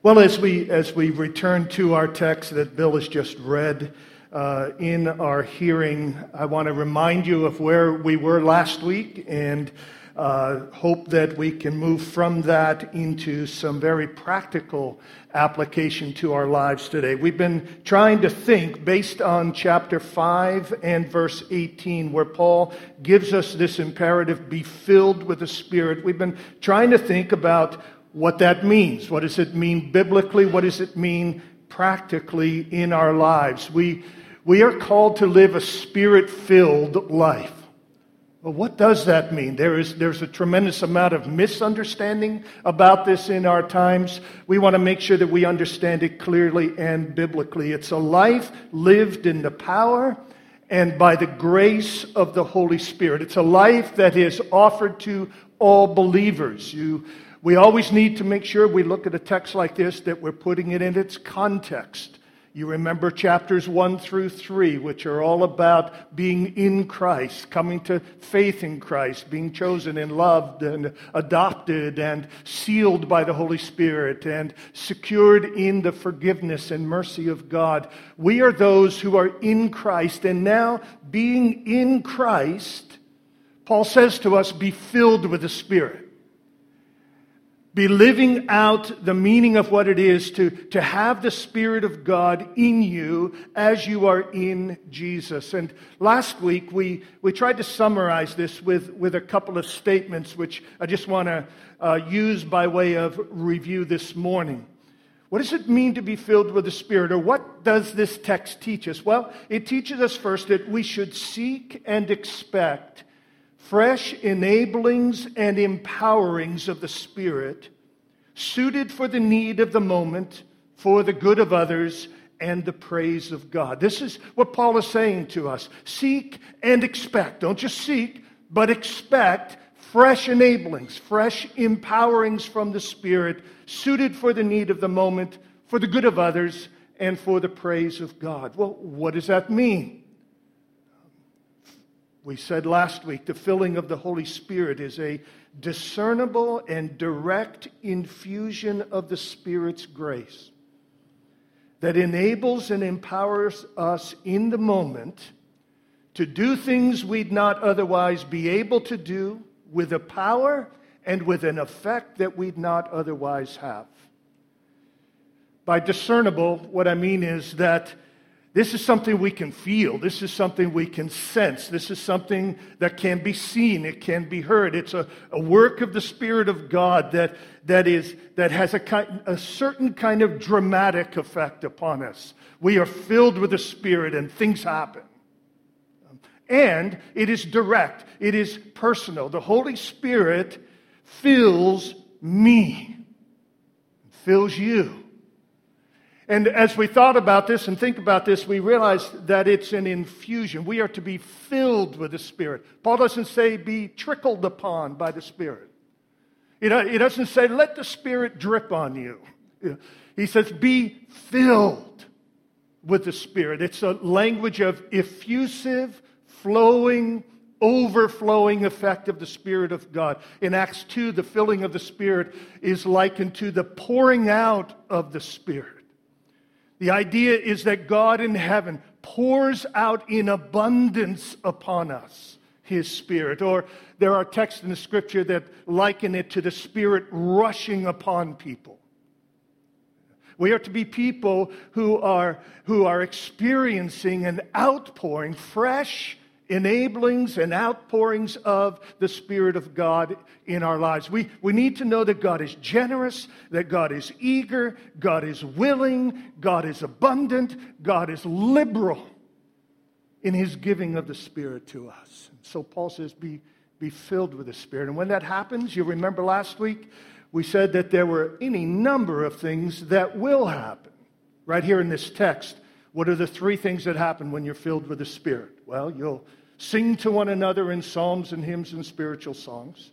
Well, as we return to our text that Bill has just read in our hearing, I want to remind you of where we were last week and hope that we can move from that into some very practical application to our lives today. We've been trying to think based on chapter 5 and verse 18, where Paul gives us this imperative, be filled with the Spirit. We've been trying to think about what that means. What does it mean biblically? What does it mean practically in our lives? We are called to live a Spirit-filled life. Well, what does that mean? There's a tremendous amount of misunderstanding about this in our times. We want to make sure that we understand it clearly and biblically. It's a life lived in the power and by the grace of the Holy Spirit. It's a life that is offered to all believers. We always need to make sure we look at a text like this that we're putting it in its context. You remember chapters 1 through 3, which are all about being in Christ, coming to faith in Christ, being chosen and loved and adopted and sealed by the Holy Spirit and secured in the forgiveness and mercy of God. We are those who are in Christ, and now being in Christ, Paul says to us, be filled with the Spirit. Be living out the meaning of what it is to have the Spirit of God in you as you are in Jesus. And last week we tried to summarize this with a couple of statements which I just want to use by way of review this morning. What does it mean to be filled with the Spirit, or what does this text teach us? Well, it teaches us first that we should seek and expect fresh enablings and empowerings of the Spirit, suited for the need of the moment, for the good of others, and the praise of God. This is what Paul is saying to us. Seek and expect. Don't just seek, but expect fresh enablings, fresh empowerings from the Spirit, suited for the need of the moment, for the good of others, and for the praise of God. Well, what does that mean? We said last week, the filling of the Holy Spirit is a discernible and direct infusion of the Spirit's grace that enables and empowers us in the moment to do things we'd not otherwise be able to do, with a power and with an effect that we'd not otherwise have. By discernible, what I mean is that this is something we can feel. This is something we can sense. This is something that can be seen. It can be heard. It's a work of the Spirit of God that has a certain kind of dramatic effect upon us. We are filled with the Spirit and things happen. And it is direct. It is personal. The Holy Spirit fills me, fills you. And as we thought about this and think about this, we realized that it's an infusion. We are to be filled with the Spirit. Paul doesn't say be trickled upon by the Spirit. He doesn't say let the Spirit drip on you. He says be filled with the Spirit. It's a language of effusive, flowing, overflowing effect of the Spirit of God. In Acts 2, the filling of the Spirit is likened to the pouring out of the Spirit. The idea is that God in heaven pours out in abundance upon us His Spirit. Or there are texts in the Scripture that liken it to the Spirit rushing upon people. We are to be people who are experiencing an outpouring, fresh enablings and outpourings of the Spirit of God in our lives. We need to know that God is generous, that God is eager, God is willing, God is abundant, God is liberal in His giving of the Spirit to us. So Paul says, be filled with the Spirit. And when that happens, you remember last week, we said that there were any number of things that will happen. Right here in this text, what are the three things that happen when you're filled with the Spirit? Well, you'll sing to one another in psalms and hymns and spiritual songs.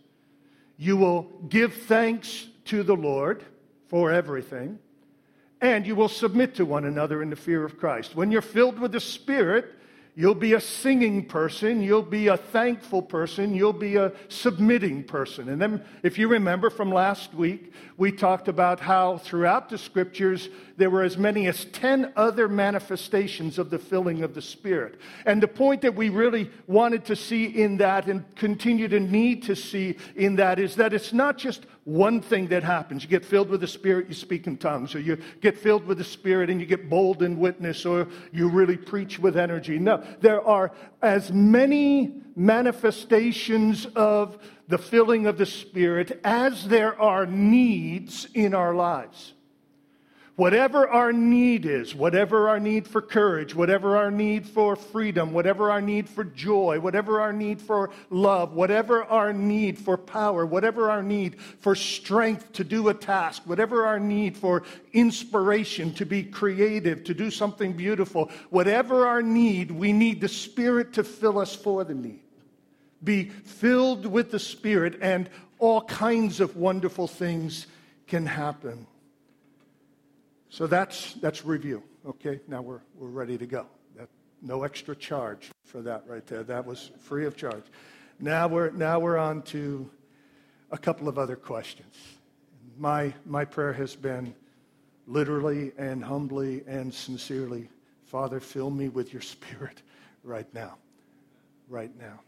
You will give thanks to the Lord for everything. And you will submit to one another in the fear of Christ. When you're filled with the Spirit, You'll be a singing person. You'll be a thankful person. You'll be a submitting person. And then, if you remember from last week, we talked about how throughout the Scriptures, there were as many as 10 other manifestations of the filling of the Spirit. And the point that we really wanted to see in that and continue to need to see in that is that it's not just one thing that happens. You get filled with the Spirit, you speak in tongues. Or you get filled with the Spirit and you get bold in witness. Or you really preach with energy. No, there are as many manifestations of the filling of the Spirit as there are needs in our lives. Whatever our need is, whatever our need for courage, whatever our need for freedom, whatever our need for joy, whatever our need for love, whatever our need for power, whatever our need for strength to do a task, whatever our need for inspiration to be creative, to do something beautiful, whatever our need, we need the Spirit to fill us for the need. Be filled with the Spirit and all kinds of wonderful things can happen. So that's review, okay? Now we're ready to go. No extra charge for that right there. That was free of charge. Now we're on to a couple of other questions. My prayer has been literally and humbly and sincerely, Father, fill me with your Spirit right now. Right now.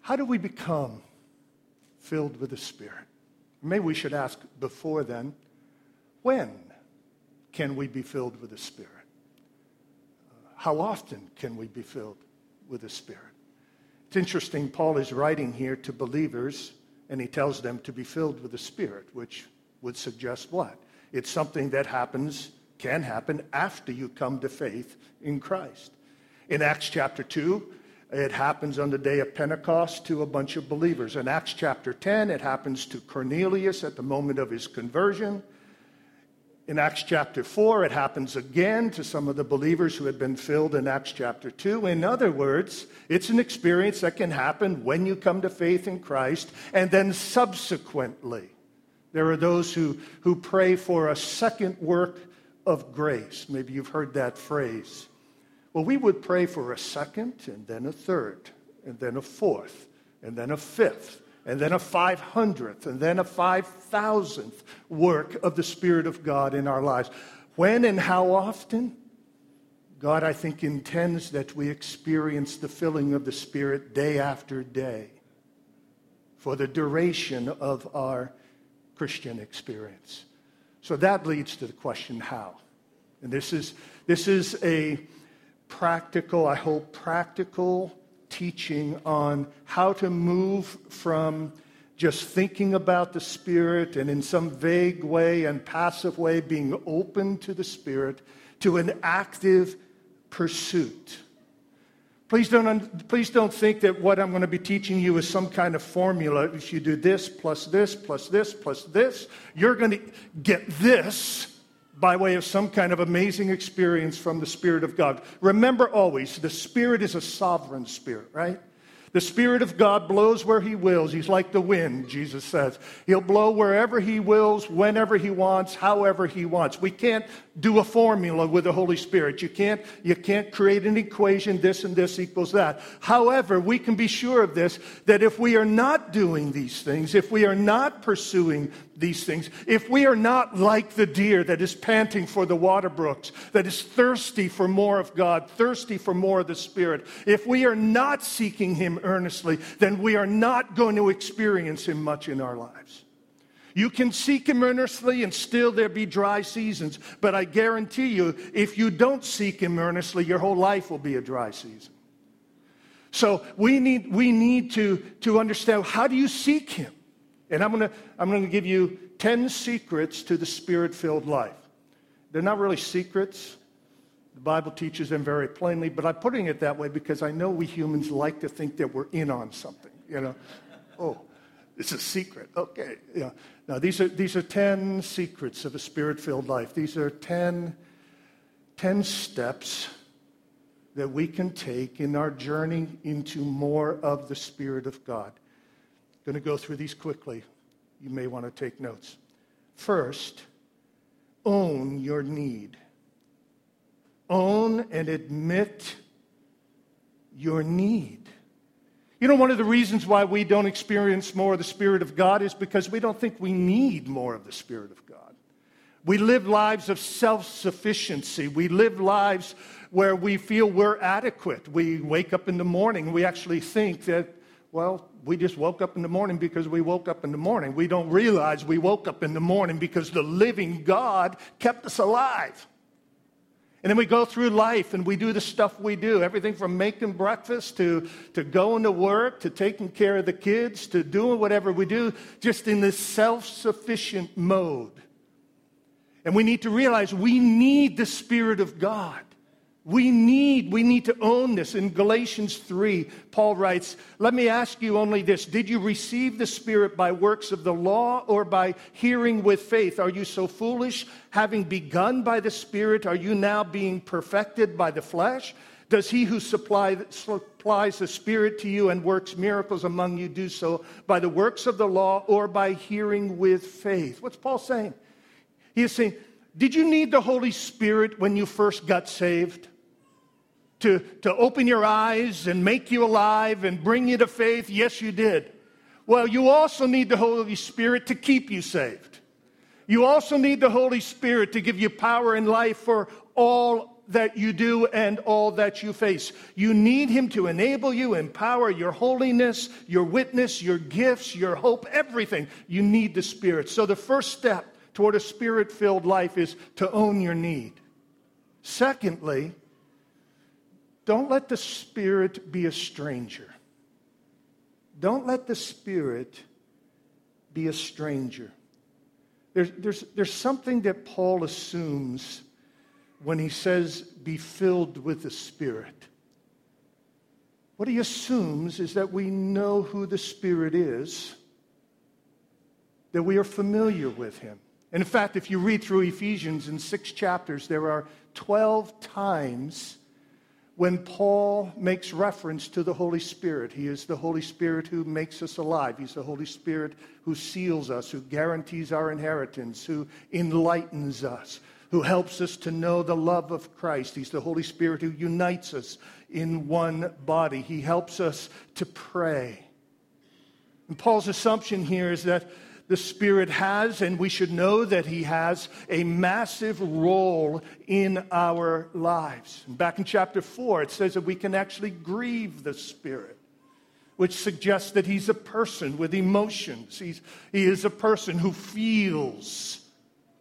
How do we become filled with the Spirit? Maybe we should ask before then, when can we be filled with the Spirit? How often can we be filled with the Spirit? It's interesting, Paul is writing here to believers, and he tells them to be filled with the Spirit, which would suggest what? It's something that happens, can happen, after you come to faith in Christ. In Acts chapter 2, it happens on the day of Pentecost to a bunch of believers. In Acts chapter 10, it happens to Cornelius at the moment of his conversion. In Acts chapter 4, it happens again to some of the believers who had been filled in Acts chapter 2. In other words, it's an experience that can happen when you come to faith in Christ. And then subsequently, there are those who pray for a second work of grace. Maybe you've heard that phrase. Well, we would pray for a second, and then a third, and then a fourth, and then a fifth. And then a 500th, and then a 5,000th work of the Spirit of God in our lives. When and how often? God, I think, intends that we experience the filling of the Spirit day after day for the duration of our Christian experience. So that leads to the question, how? And this is a practical, I hope, practical teaching on how to move from just thinking about the Spirit and in some vague way and passive way being open to the Spirit to an active pursuit. Please don't think that what I'm going to be teaching you is some kind of formula. If you do this plus this plus this plus this, you're going to get this by way of some kind of amazing experience from the Spirit of God. Remember always, the Spirit is a sovereign Spirit, right? The Spirit of God blows where He wills. He's like the wind, Jesus says. He'll blow wherever He wills, whenever He wants, however He wants. We can't do a formula with the Holy Spirit. You can't create an equation, this and this equals that. However, we can be sure of this, that if we are not doing these things, if we are not pursuing these things, if we are not like the deer that is panting for the water brooks, that is thirsty for more of God, thirsty for more of the Spirit, if we are not seeking Him earnestly, then we are not going to experience Him much in our lives. You can seek Him earnestly and still there be dry seasons, but I guarantee you, if you don't seek Him earnestly, your whole life will be a dry season. So we need to understand, how do you seek Him? And I'm going to give you 10 secrets to the Spirit-filled life. They're not really secrets. The Bible teaches them very plainly, but I'm putting it that way because I know we humans like to think that we're in on something, you know. Oh, it's a secret. Okay. Yeah. Now, these are 10 secrets of a Spirit-filled life. These are 10 steps that we can take in our journey into more of the Spirit of God. I'm going to go through these quickly. You may want to take notes. First, own your need. Own and admit your need. You know, one of the reasons why we don't experience more of the Spirit of God is because we don't think we need more of the Spirit of God. We live lives of self-sufficiency. We live lives where we feel we're adequate. We wake up in the morning, we actually think that, well, we just woke up in the morning because we woke up in the morning. We don't realize we woke up in the morning because the living God kept us alive. And then we go through life and we do the stuff we do, everything from making breakfast to going to work to taking care of the kids to doing whatever we do, just in this self-sufficient mode. And we need to realize we need the Spirit of God. We need to own this. In Galatians 3, Paul writes, "Let me ask you only this. Did you receive the Spirit by works of the law or by hearing with faith? Are you so foolish? Having begun by the Spirit, are you now being perfected by the flesh? Does he who supplies the Spirit to you and works miracles among you do so by the works of the law or by hearing with faith?" What's Paul saying? He is saying, did you need the Holy Spirit when you first got saved? To open your eyes and make you alive and bring you to faith? Yes, you did. Well, you also need the Holy Spirit to keep you saved. You also need the Holy Spirit to give you power in life for all that you do and all that you face. You need him to enable you, empower your holiness, your witness, your gifts, your hope, everything. You need the Spirit. So the first step toward a Spirit-filled life is to own your need. Secondly, don't let the Spirit be a stranger. Don't let the Spirit be a stranger. There's something that Paul assumes when he says, be filled with the Spirit. What he assumes is that we know who the Spirit is, that we are familiar with him. And in fact, if you read through Ephesians in 6 chapters, there are 12 times when Paul makes reference to the Holy Spirit. He is the Holy Spirit who makes us alive. He's the Holy Spirit who seals us, who guarantees our inheritance, who enlightens us, who helps us to know the love of Christ. He's the Holy Spirit who unites us in one body. He helps us to pray. And Paul's assumption here is that the Spirit has, and we should know that he has, a massive role in our lives. Back in chapter 4, it says that we can actually grieve the Spirit, which suggests that he's a person with emotions. He is a person who feels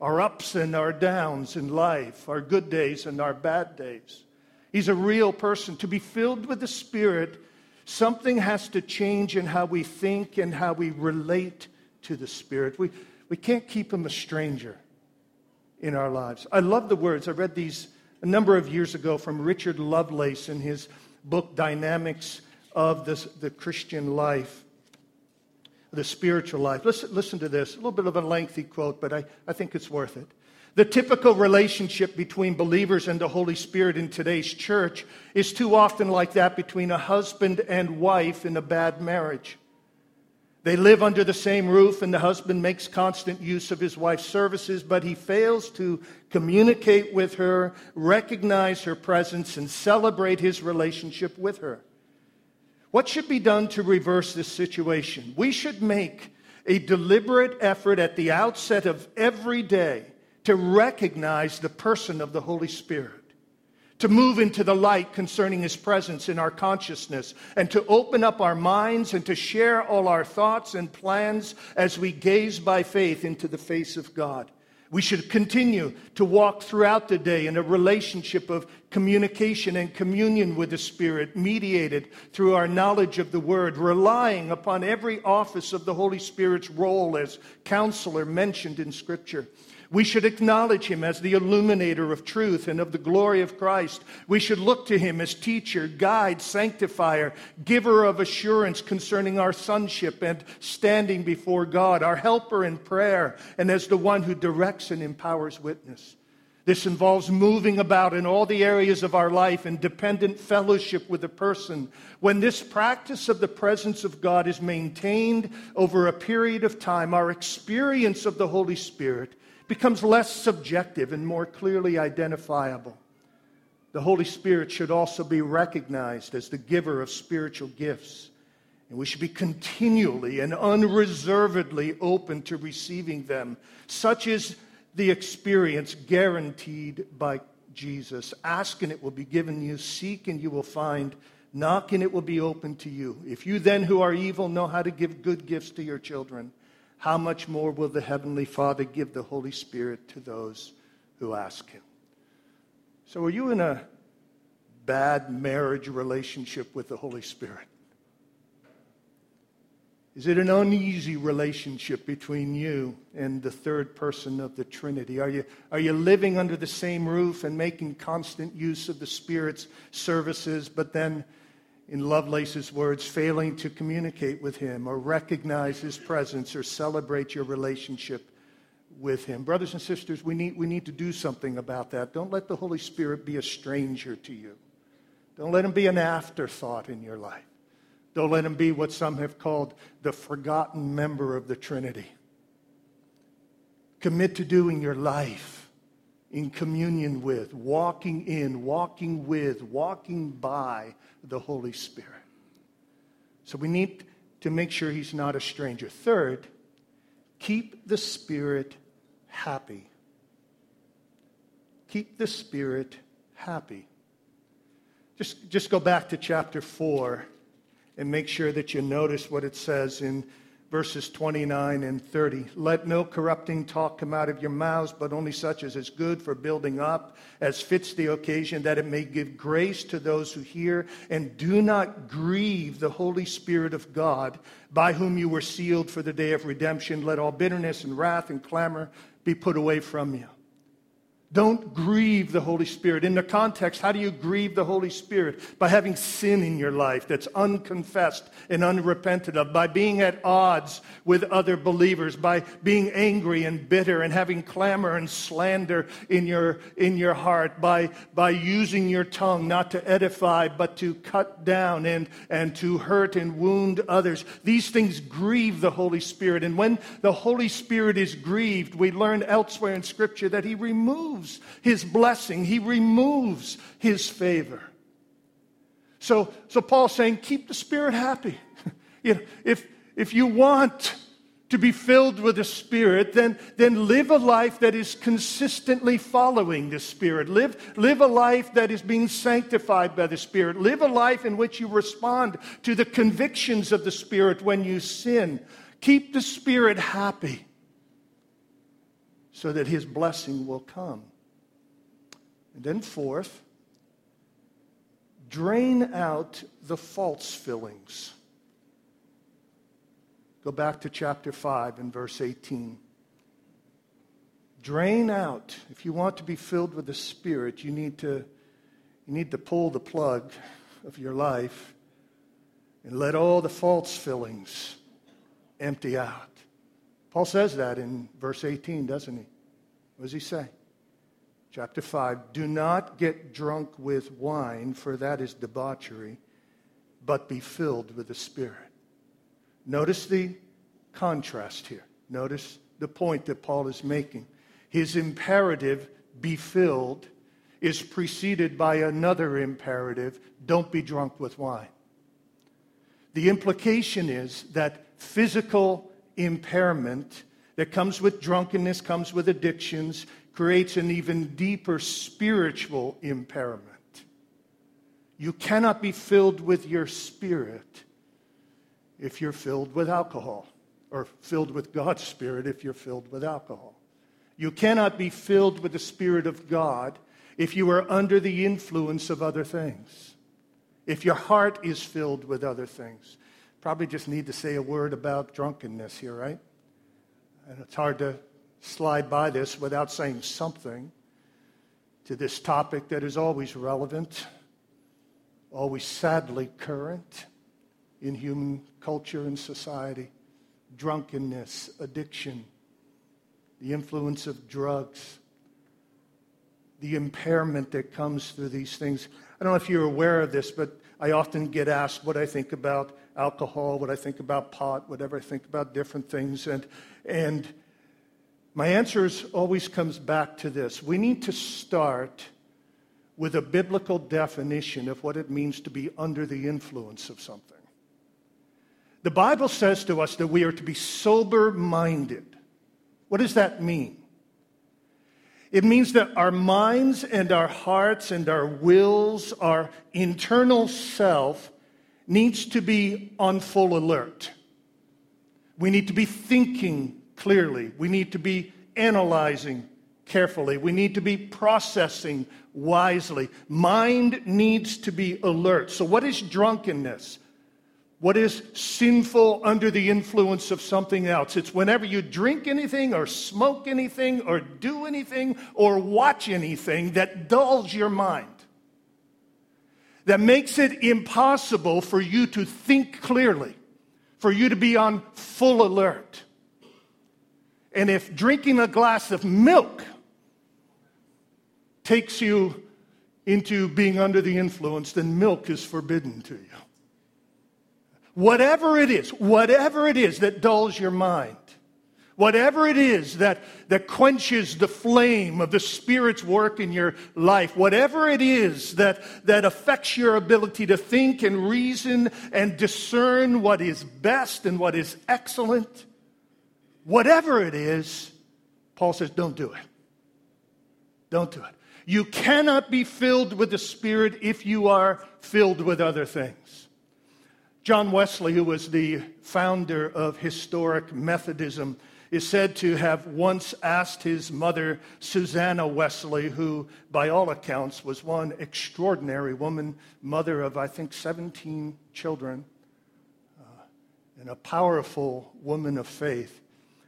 our ups and our downs in life, our good days and our bad days. He's a real person. To be filled with the Spirit, something has to change in how we think and how we relate to the Spirit. We can't keep him a stranger in our lives. I love the words. I read these a number of years ago from Richard Lovelace in his book, Dynamics of the Christian Life, the Spiritual Life. Listen to this. A little bit of a lengthy quote, but I think it's worth it. The typical relationship between believers and the Holy Spirit in today's church is too often like that between a husband and wife in a bad marriage. They live under the same roof, and the husband makes constant use of his wife's services, but he fails to communicate with her, recognize her presence, and celebrate his relationship with her. What should be done to reverse this situation? We should make a deliberate effort at the outset of every day to recognize the person of the Holy Spirit, to move into the light concerning his presence in our consciousness, and to open up our minds and to share all our thoughts and plans as we gaze by faith into the face of God. We should continue to walk throughout the day in a relationship of communication and communion with the Spirit, mediated through our knowledge of the Word, relying upon every office of the Holy Spirit's role as counselor mentioned in Scripture. We should acknowledge him as the illuminator of truth and of the glory of Christ. We should look to him as teacher, guide, sanctifier, giver of assurance concerning our sonship and standing before God, our helper in prayer, and as the one who directs and empowers witness. This involves moving about in all the areas of our life in dependent fellowship with a person. When this practice of the presence of God is maintained over a period of time, our experience of the Holy Spirit becomes less subjective and more clearly identifiable. the Holy Spirit should also be recognized as the giver of spiritual gifts. And we should be continually and unreservedly open to receiving them. Such is the experience guaranteed by Jesus. Ask and it will be given you. Seek and you will find. Knock and it will be opened to you. If you then who are evil know how to give good gifts to your children, how much more will the Heavenly Father give the Holy Spirit to those who ask Him? So are you in a bad marriage relationship with the Holy Spirit? Is it an uneasy relationship between you and the third person of the Trinity? Are you living under the same roof and making constant use of the Spirit's services, but then, in Lovelace's words, failing to communicate with Him or recognize His presence or celebrate your relationship with Him? Brothers and sisters, we need to do something about that. Don't let the Holy Spirit be a stranger to you. Don't let Him be an afterthought in your life. Don't let Him be what some have called the forgotten member of the Trinity. Commit to doing your life in communion with, walking in, walking with, walking by the Holy Spirit. So we need to make sure He's not a stranger. Third, keep the Spirit happy. Keep the Spirit happy. Just go back to chapter 4. And make sure that you notice what it says in verses 29 and 30. Let no corrupting talk come out of your mouths, but only such as is good for building up, as fits the occasion, that it may give grace to those who hear. And do not grieve the Holy Spirit of God, by whom you were sealed for the day of redemption. Let all bitterness and wrath and clamor be put away from you. Don't grieve the Holy Spirit. In the context, how do you grieve the Holy Spirit? By having sin in your life that's unconfessed and unrepented of, by being at odds with other believers, by being angry and bitter and having clamor and slander in your heart, by using your tongue not to edify but to cut down and to hurt and wound others. These things grieve the Holy Spirit. And when the Holy Spirit is grieved, we learn elsewhere in Scripture that He removes His blessing. He removes His favor. So Paul's saying, keep the Spirit happy. You know, if you want to be filled with the Spirit, then live a life that is consistently following the Spirit. Live a life that is being sanctified by the Spirit. Live a life in which you respond to the convictions of the Spirit when you sin. Keep the Spirit happy, so that His blessing will come. And then fourth, drain out the false fillings. Go back to chapter 5 and verse 18. Drain out. If you want to be filled with the Spirit, you need to pull the plug of your life and let all the false fillings empty out. Paul says that in verse 18, doesn't he? What does he say? Chapter 5, do not get drunk with wine, for that is debauchery, but be filled with the Spirit. Notice the contrast here. Notice the point that Paul is making. His imperative, be filled, is preceded by another imperative, don't be drunk with wine. The implication is that physical impairment that comes with drunkenness, comes with addictions, creates an even deeper spiritual impairment. You cannot be filled with your spirit if you're filled with alcohol, or filled with God's Spirit if you're filled with alcohol. You cannot be filled with the Spirit of God if you are under the influence of other things, if your heart is filled with other things. Probably just need to say a word about drunkenness here, right? And it's hard to slide by this without saying something to this topic that is always relevant, always sadly current in human culture and society. Drunkenness, addiction, the influence of drugs, the impairment that comes through these things. I don't know if you're aware of this, but I often get asked what I think about alcohol, what I think about pot, whatever I think about different things. And my answer always comes back to this. We need to start with a biblical definition of what it means to be under the influence of something. The Bible says to us that we are to be sober-minded. What does that mean? It means that our minds and our hearts and our wills, our internal self, needs to be on full alert. We need to be thinking clearly. We need to be analyzing carefully. We need to be processing wisely. Mind needs to be alert. So what is drunkenness? What is sinful under the influence of something else? It's whenever you drink anything or smoke anything or do anything or watch anything that dulls your mind, that makes it impossible for you to think clearly, for you to be on full alert. And if drinking a glass of milk takes you into being under the influence, then milk is forbidden to you. Whatever it is that dulls your mind, whatever it is that quenches the flame of the Spirit's work in your life, whatever it is that affects your ability to think and reason and discern what is best and what is excellent, whatever it is, Paul says, don't do it. Don't do it. You cannot be filled with the Spirit if you are filled with other things. John Wesley, who was the founder of historic Methodism, is said to have once asked his mother, Susanna Wesley, who by all accounts was one extraordinary woman, mother of I think 17 children, and a powerful woman of faith.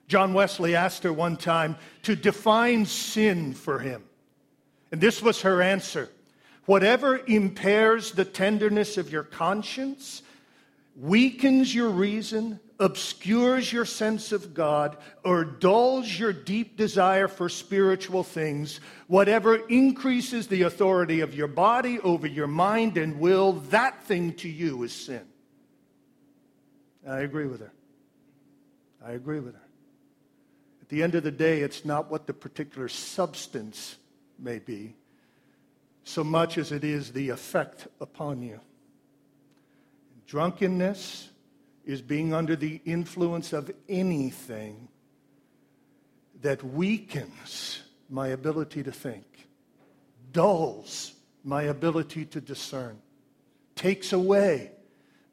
John Wesley asked her one time to define sin for him. And this was her answer: whatever impairs the tenderness of your conscience, weakens your reason, obscures your sense of God, or dulls your deep desire for spiritual things, whatever increases the authority of your body over your mind and will, that thing to you is sin. I agree with her. I agree with her. At the end of the day, it's not what the particular substance may be, so much as it is the effect upon you. Drunkenness is being under the influence of anything that weakens my ability to think, dulls my ability to discern, takes away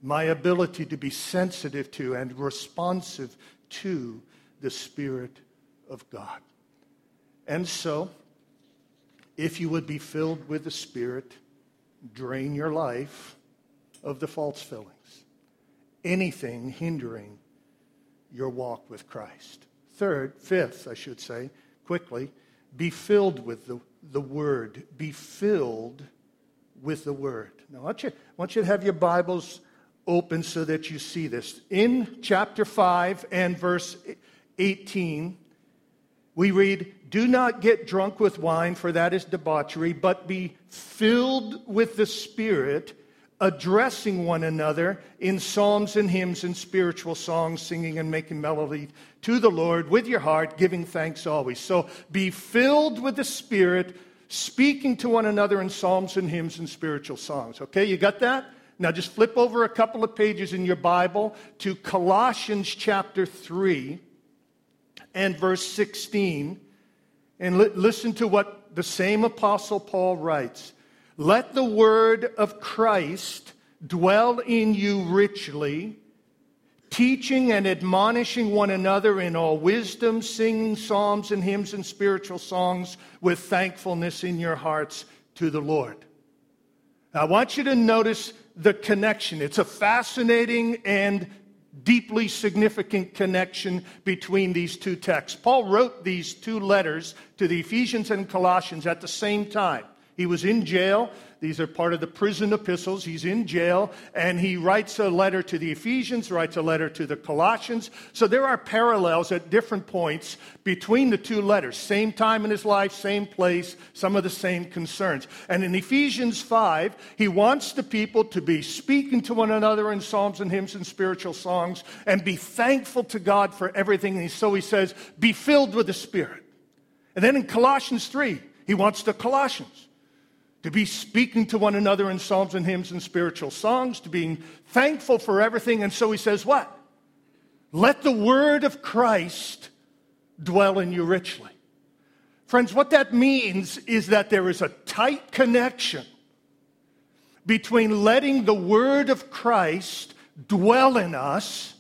my ability to be sensitive to and responsive to the Spirit of God. And so, if you would be filled with the Spirit, drain your life of the false fillings, anything hindering your walk with Christ. Fifth, be filled with the Word. Be filled with the Word. Now, I want you to have your Bibles open so that you see this. In chapter 5 and verse 18, we read, "Do not get drunk with wine, for that is debauchery, but be filled with the Spirit, addressing one another in psalms and hymns and spiritual songs, singing and making melody to the Lord with your heart, giving thanks always." So be filled with the Spirit, speaking to one another in psalms and hymns and spiritual songs. Okay, you got that? Now just flip over a couple of pages in your Bible to Colossians chapter 3 and verse 16. And listen to what the same Apostle Paul writes. "Let the word of Christ dwell in you richly, teaching and admonishing one another in all wisdom, singing psalms and hymns and spiritual songs with thankfulness in your hearts to the Lord." Now, I want you to notice the connection. It's a fascinating and deeply significant connection between these two texts. Paul wrote these two letters to the Ephesians and Colossians at the same time. He was in jail. These are part of the prison epistles. He's in jail, and he writes a letter to the Ephesians, writes a letter to the Colossians. So there are parallels at different points between the two letters. Same time in his life, same place, some of the same concerns. And in Ephesians 5, he wants the people to be speaking to one another in psalms and hymns and spiritual songs and be thankful to God for everything. And so he says, be filled with the Spirit. And then in Colossians 3, he wants the Colossians to be speaking to one another in psalms and hymns and spiritual songs, to being thankful for everything. And so he says what? Let the word of Christ dwell in you richly. Friends, what that means is that there is a tight connection between letting the word of Christ dwell in us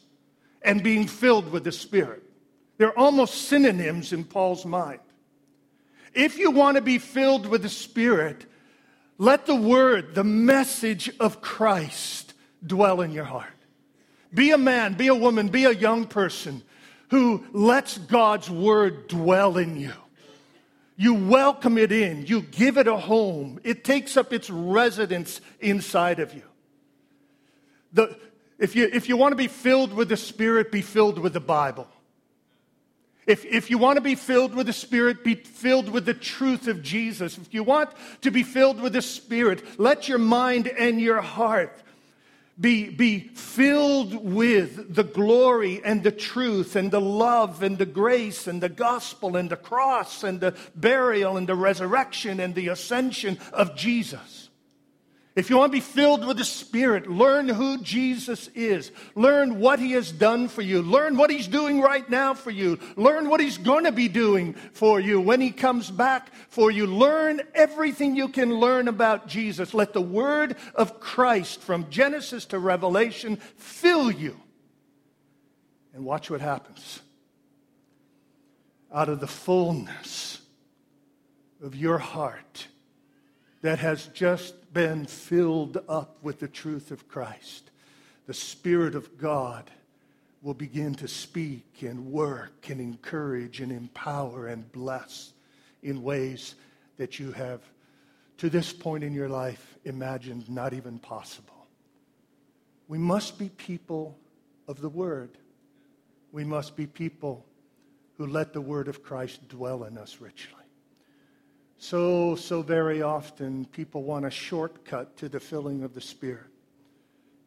and being filled with the Spirit. They're almost synonyms in Paul's mind. If you want to be filled with the Spirit, let the word, the message of Christ, dwell in your heart. Be a man, be a woman, be a young person who lets God's word dwell in you. You welcome it in. You give it a home. It takes up its residence inside of you. If you want to be filled with the Spirit, be filled with the Bible. If you want to be filled with the Spirit, be filled with the truth of Jesus. If you want to be filled with the Spirit, let your mind and your heart be filled with the glory and the truth and the love and the grace and the gospel and the cross and the burial and the resurrection and the ascension of Jesus. If you want to be filled with the Spirit, learn who Jesus is. Learn what he has done for you. Learn what he's doing right now for you. Learn what he's going to be doing for you when he comes back for you. Learn everything you can learn about Jesus. Let the word of Christ from Genesis to Revelation fill you. And watch what happens. Out of the fullness of your heart that has just been filled up with the truth of Christ, the Spirit of God will begin to speak and work and encourage and empower and bless in ways that you have, to this point in your life, imagined not even possible. We must be people of the Word. We must be people who let the Word of Christ dwell in us richly. So very often people want a shortcut to the filling of the Spirit.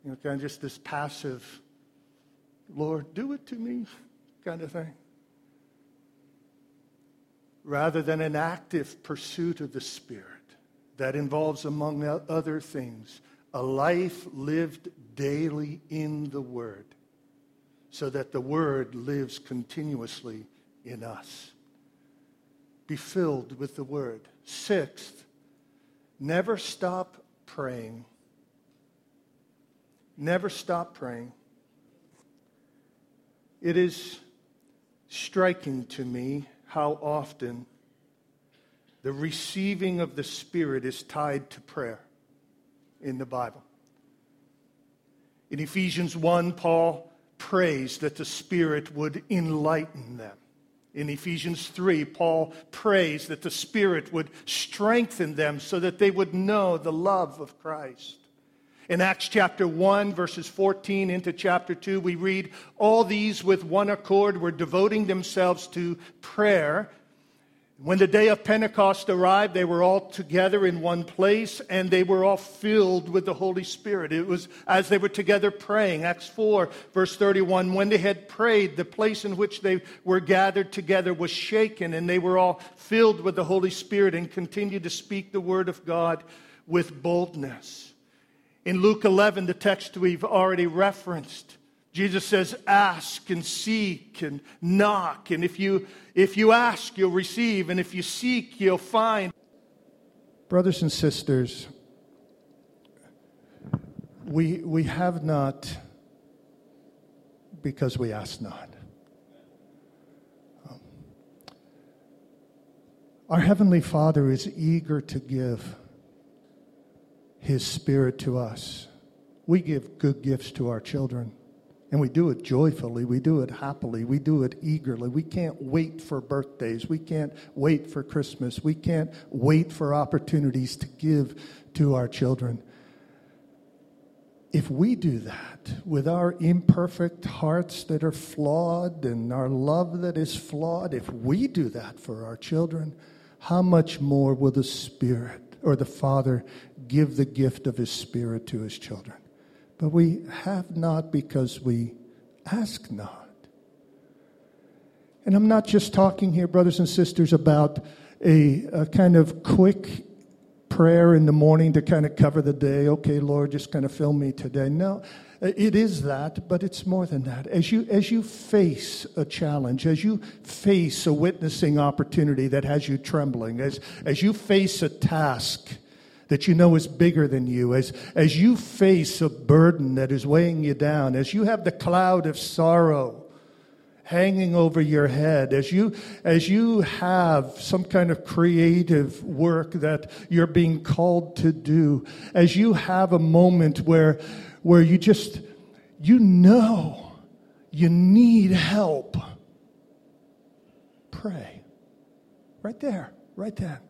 You know, kind of just this passive, Lord, do it to me kind of thing. Rather than an active pursuit of the Spirit that involves, among other things, a life lived daily in the Word so that the Word lives continuously in us. Be filled with the Word. Sixth, never stop praying. Never stop praying. It is striking to me how often the receiving of the Spirit is tied to prayer in the Bible. In Ephesians 1, Paul prays that the Spirit would enlighten them. In Ephesians 3, Paul prays that the Spirit would strengthen them so that they would know the love of Christ. In Acts chapter 1, verses 14 into chapter 2, we read, all these with one accord were devoting themselves to prayer. When the day of Pentecost arrived, they were all together in one place, and they were all filled with the Holy Spirit. It was as they were together praying. Acts 4, verse 31, when they had prayed, the place in which they were gathered together was shaken, and they were all filled with the Holy Spirit and continued to speak the word of God with boldness. In Luke 11, the text we've already referenced, Jesus says, ask and seek and knock. And if you ask, you'll receive. And if you seek, you'll find. Brothers and sisters, we have not because we ask not. Our Heavenly Father is eager to give His Spirit to us. We give good gifts to our children. And we do it joyfully, we do it happily, we do it eagerly. We can't wait for birthdays, we can't wait for Christmas, we can't wait for opportunities to give to our children. If we do that with our imperfect hearts that are flawed and our love that is flawed, if we do that for our children, how much more will the Spirit or the Father give the gift of His Spirit to His children? But we have not because we ask not. And I'm not just talking here, brothers and sisters, about a kind of quick prayer in the morning to kind of cover the day. Okay, Lord, just kind of fill me today. No, it is that, but it's more than that. As you face a challenge, as you face a witnessing opportunity that has you trembling, as you face a task that you know is bigger than you, as you face a burden that is weighing you down, as you have the cloud of sorrow hanging over your head, as you have some kind of creative work that you're being called to do, as you have a moment where you just, you know you need help, pray. Right there, right there.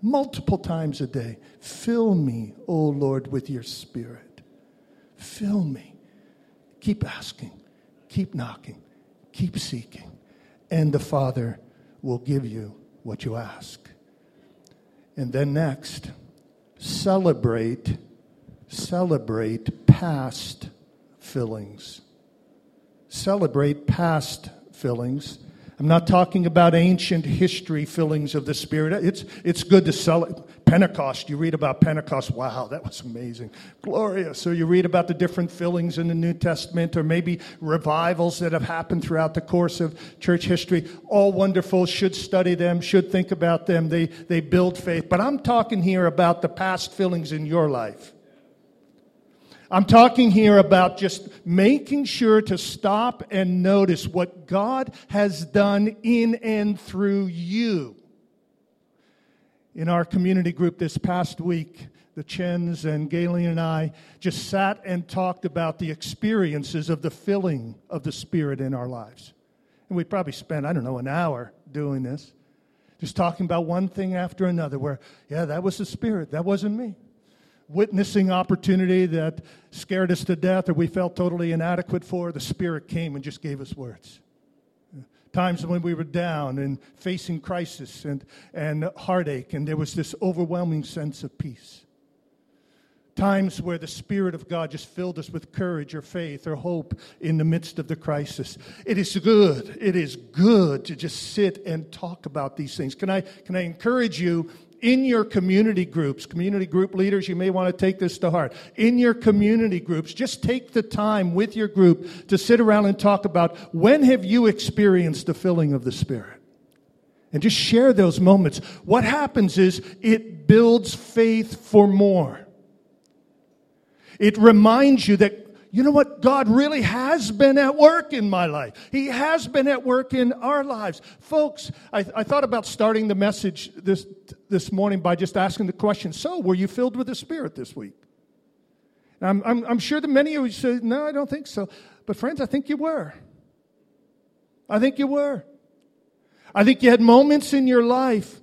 Multiple times a day. Fill me, O Lord, with your Spirit. Fill me. Keep asking. Keep knocking. Keep seeking. And the Father will give you what you ask. And then next, celebrate past fillings. Celebrate past fillings. I'm not talking about ancient history fillings of the Spirit. It's good to celebrate. Pentecost, you read about Pentecost. Wow, that was amazing. Glorious. Or you read about the different fillings in the New Testament, or maybe revivals that have happened throughout the course of church history. All wonderful. Should study them. Should think about them. They build faith. But I'm talking here about the past fillings in your life. I'm talking here about just making sure to stop and notice what God has done in and through you. In our community group this past week, the Chens and Galen and I just sat and talked about the experiences of the filling of the Spirit in our lives. And we probably spent, I don't know, an hour doing this, just talking about one thing after another where, yeah, that was the Spirit, that wasn't me. Witnessing opportunity that scared us to death or we felt totally inadequate for, the Spirit came and just gave us words. Times when we were down and facing crisis and heartache, and there was this overwhelming sense of peace. Times where the Spirit of God just filled us with courage or faith or hope in the midst of the crisis. It is good to just sit and talk about these things. Can I encourage you? In your community groups, community group leaders, you may want to take this to heart. In your community groups, just take the time with your group to sit around and talk about when have you experienced the filling of the Spirit? And just share those moments. What happens is it builds faith for more. It reminds you that, you know what? God really has been at work in my life. He has been at work in our lives. Folks, I thought about starting the message this morning by just asking the question, so were you filled with the Spirit this week? And I'm sure that many of you said, no, I don't think so. But friends, I think you were. I think you were. I think you had moments in your life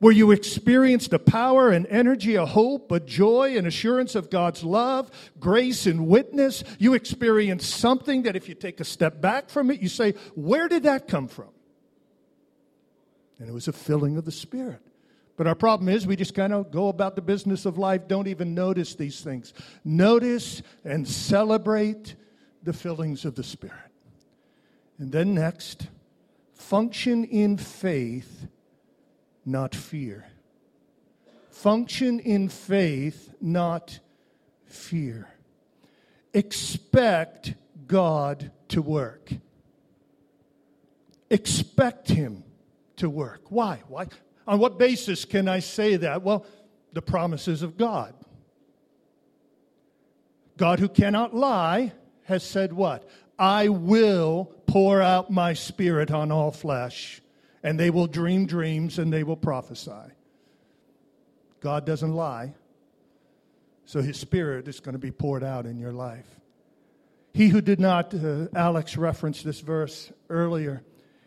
where you experienced a power, an energy, a hope, a joy, an assurance of God's love, grace, and witness. You experience something that if you take a step back from it, you say, where did that come from? And it was a filling of the Spirit. But our problem is we just kind of go about the business of life, don't even notice these things. Notice and celebrate the fillings of the Spirit. And then next, function in faith, not fear. Function in faith, not fear. Expect God to work. Expect Him to work. Why? Why? On what basis can I say that? Well, the promises of God. God who cannot lie has said what? I will pour out my Spirit on all flesh. And they will dream dreams and they will prophesy. God doesn't lie. So His Spirit is going to be poured out in your life. He who did not, Alex referenced this verse earlier,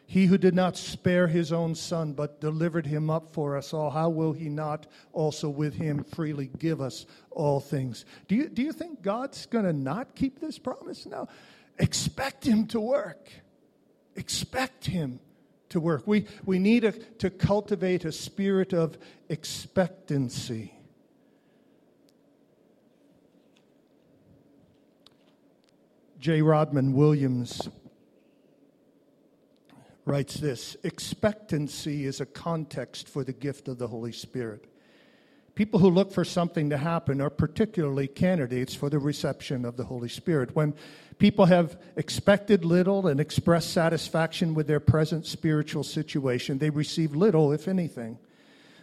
he who did not spare His own Son but delivered Him up for us all, how will He not also with Him freely give us all things? Do you think God's going to not keep this promise? No. Expect Him to work. Expect Him to work. We need to cultivate a spirit of expectancy. J. Rodman Williams writes this, expectancy is a context for the gift of the Holy Spirit. People who look for something to happen are particularly candidates for the reception of the Holy Spirit. When people have expected little and expressed satisfaction with their present spiritual situation, they receive little, if anything.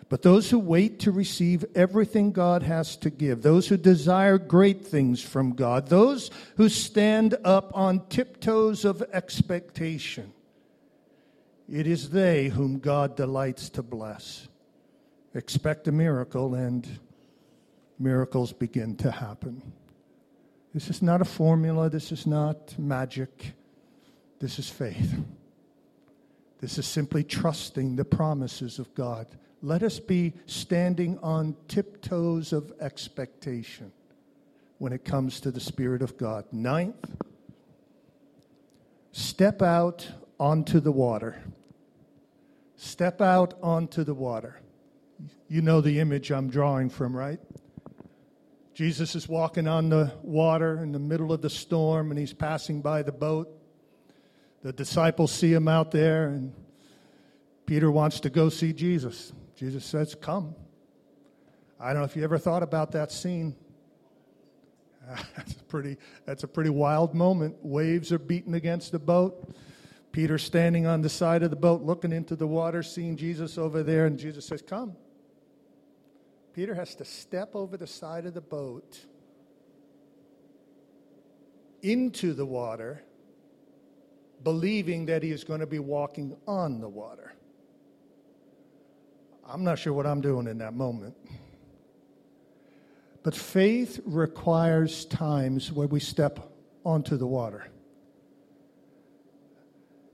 But those who wait to receive everything God has to give, those who desire great things from God, those who stand up on tiptoes of expectation, it is they whom God delights to bless. Expect a miracle, and miracles begin to happen. This is not a formula. This is not magic. This is faith. This is simply trusting the promises of God. Let us be standing on tiptoes of expectation when it comes to the Spirit of God. Ninth, step out onto the water. Step out onto the water. You know the image I'm drawing from, right? Jesus is walking on the water in the middle of the storm, and he's passing by the boat. The disciples see him out there, and Peter wants to go see Jesus. Jesus says, "Come." I don't know if you ever thought about that scene. That's a pretty wild moment. Waves are beating against the boat. Peter standing on the side of the boat, looking into the water, seeing Jesus over there, and Jesus says, "Come." Peter has to step over the side of the boat into the water, believing that he is going to be walking on the water. I'm not sure what I'm doing in that moment. But faith requires times where we step onto the water.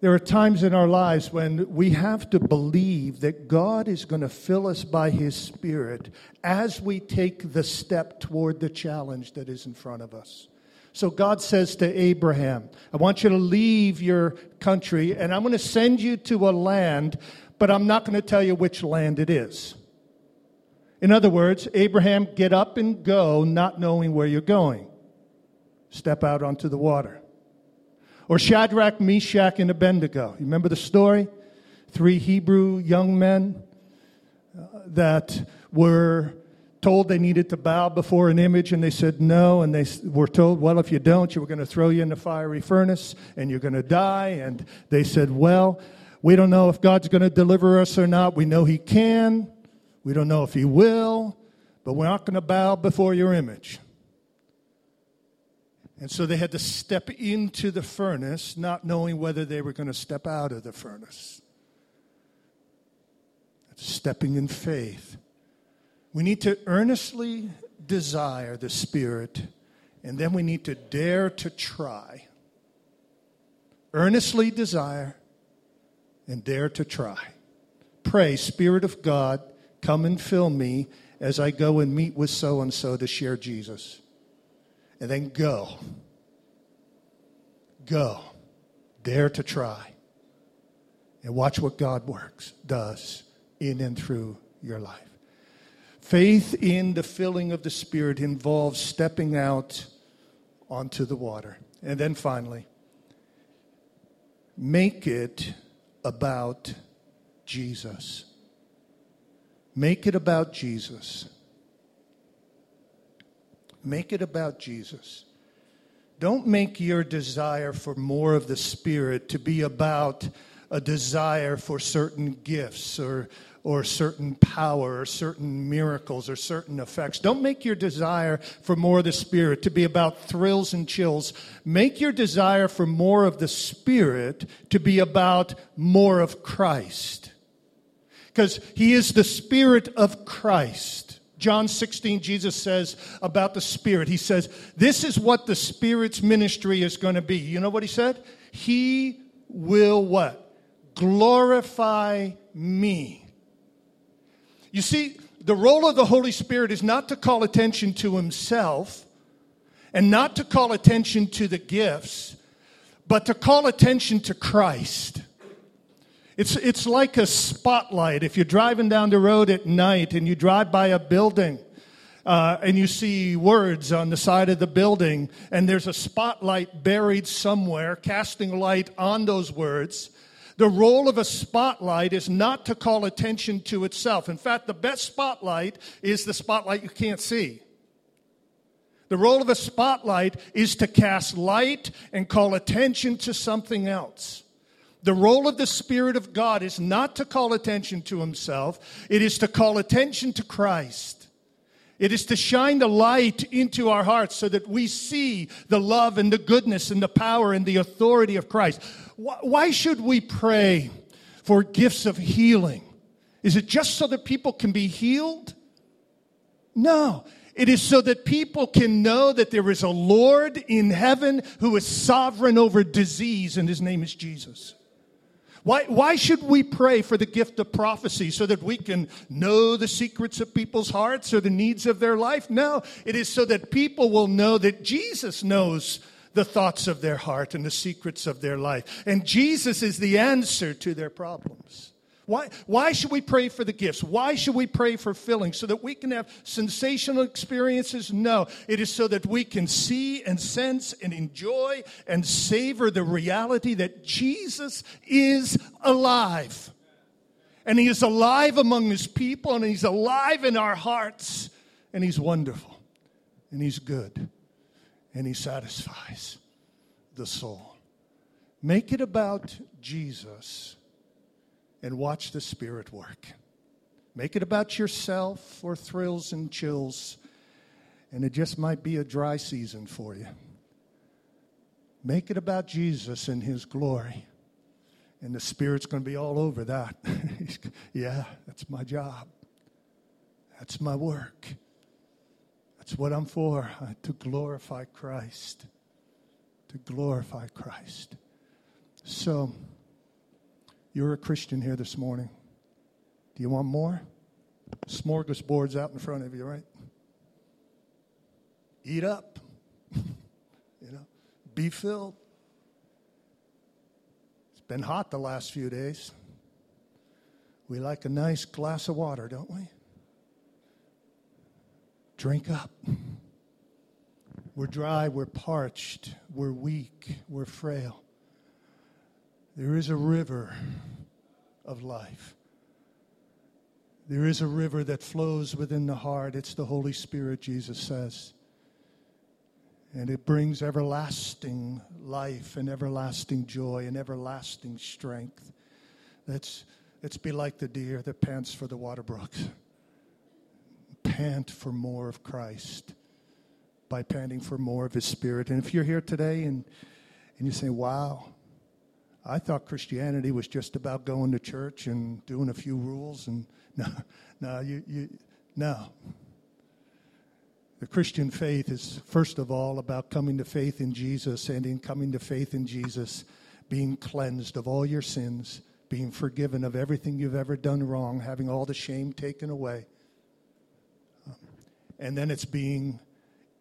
There are times in our lives when we have to believe that God is going to fill us by His Spirit as we take the step toward the challenge that is in front of us. So God says to Abraham, "I want you to leave your country, and I'm going to send you to a land, but I'm not going to tell you which land it is." In other words, Abraham, get up and go, not knowing where you're going. Step out onto the water. Or Shadrach, Meshach, and Abednego. You remember the story? 3 Hebrew young men that were told they needed to bow before an image, and they said no, and they were told, well, if you don't, we're going to throw you in the fiery furnace, and you're going to die. And they said, well, we don't know if God's going to deliver us or not. We know He can. We don't know if He will, but we're not going to bow before your image. And so they had to step into the furnace, not knowing whether they were going to step out of the furnace. That's stepping in faith. We need to earnestly desire the Spirit, and then we need to dare to try. Earnestly desire and dare to try. Pray, Spirit of God, come and fill me as I go and meet with so-and-so to share Jesus. And then go. Go. Dare to try. And watch what God does in and through your life. Faith in the filling of the Spirit involves stepping out onto the water. And then finally, make it about Jesus. Make it about Jesus. Make it about Jesus. Don't make your desire for more of the Spirit to be about a desire for certain gifts or certain power or certain miracles or certain effects. Don't make your desire for more of the Spirit to be about thrills and chills. Make your desire for more of the Spirit to be about more of Christ. Because He is the Spirit of Christ. John 16, Jesus says about the Spirit. He says, this is what the Spirit's ministry is going to be. You know what He said? He will what? Glorify me. You see, the role of the Holy Spirit is not to call attention to Himself and not to call attention to the gifts, but to call attention to Christ. It's like a spotlight. If you're driving down the road at night and you drive by a building and you see words on the side of the building and there's a spotlight buried somewhere casting light on those words, The role of a spotlight is not to call attention to itself. In fact, the best spotlight is the spotlight you can't see. The role of a spotlight is to cast light and call attention to something else. The role of the Spirit of God is not to call attention to himself. It is to call attention to Christ. It is to shine the light into our hearts so that we see the love and the goodness and the power and the authority of Christ. Why should we pray for gifts of healing? Is it just so that people can be healed? No. It is so that people can know that there is a Lord in heaven who is sovereign over disease, and his name is Jesus. Why should we pray for the gift of prophecy? So that we can know the secrets of people's hearts or the needs of their life? No, it is so that people will know that Jesus knows the thoughts of their heart and the secrets of their life. And Jesus is the answer to their problems. Why should we pray for the gifts? Why should we pray for filling? So that we can have sensational experiences? No. It is so that we can see and sense and enjoy and savor the reality that Jesus is alive. And he is alive among his people, and he's alive in our hearts. And he's wonderful. And he's good. And he satisfies the soul. Make it about Jesus. And watch the Spirit work. Make it about yourself or thrills and chills. And it just might be a dry season for you. Make it about Jesus and his glory. And the Spirit's going to be all over that. Yeah, that's my job. That's my work. That's what I'm for. To glorify Christ. To glorify Christ. So, you're a Christian here this morning. Do you want more? Smorgasbord's out in front of you, right? Eat up. Be filled. It's been hot the last few days. We like a nice glass of water, don't we? Drink up. We're dry, we're parched, we're weak, we're frail. There is a river of life. There is a river that flows within the heart. It's the Holy Spirit, Jesus says. And it brings everlasting life and everlasting joy and everlasting strength. Let's be like the deer that pants for the water brooks. Pant for more of Christ by panting for more of his Spirit. And if you're here today and you say, wow, I thought Christianity was just about going to church and doing a few rules, and no. The Christian faith is, first of all, about coming to faith in Jesus, and in coming to faith in Jesus, being cleansed of all your sins, being forgiven of everything you've ever done wrong, having all the shame taken away. And then it's being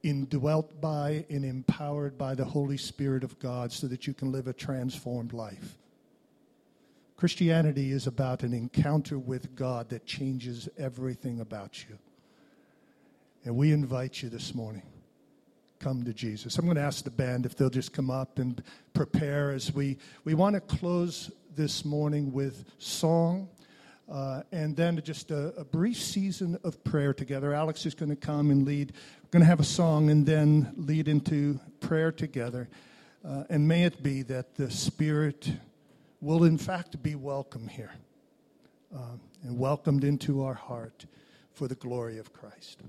indwelt by and empowered by the Holy Spirit of God so that you can live a transformed life. Christianity is about an encounter with God that changes everything about you. And we invite you this morning, come to Jesus. I'm going to ask the band if they'll just come up and prepare as we want to close this morning with song. And then just a brief season of prayer together. Alex is going to come and lead. We're going to have a song and then lead into prayer together. And may it be that the Spirit will, in fact, be welcome here and welcomed into our heart for the glory of Christ.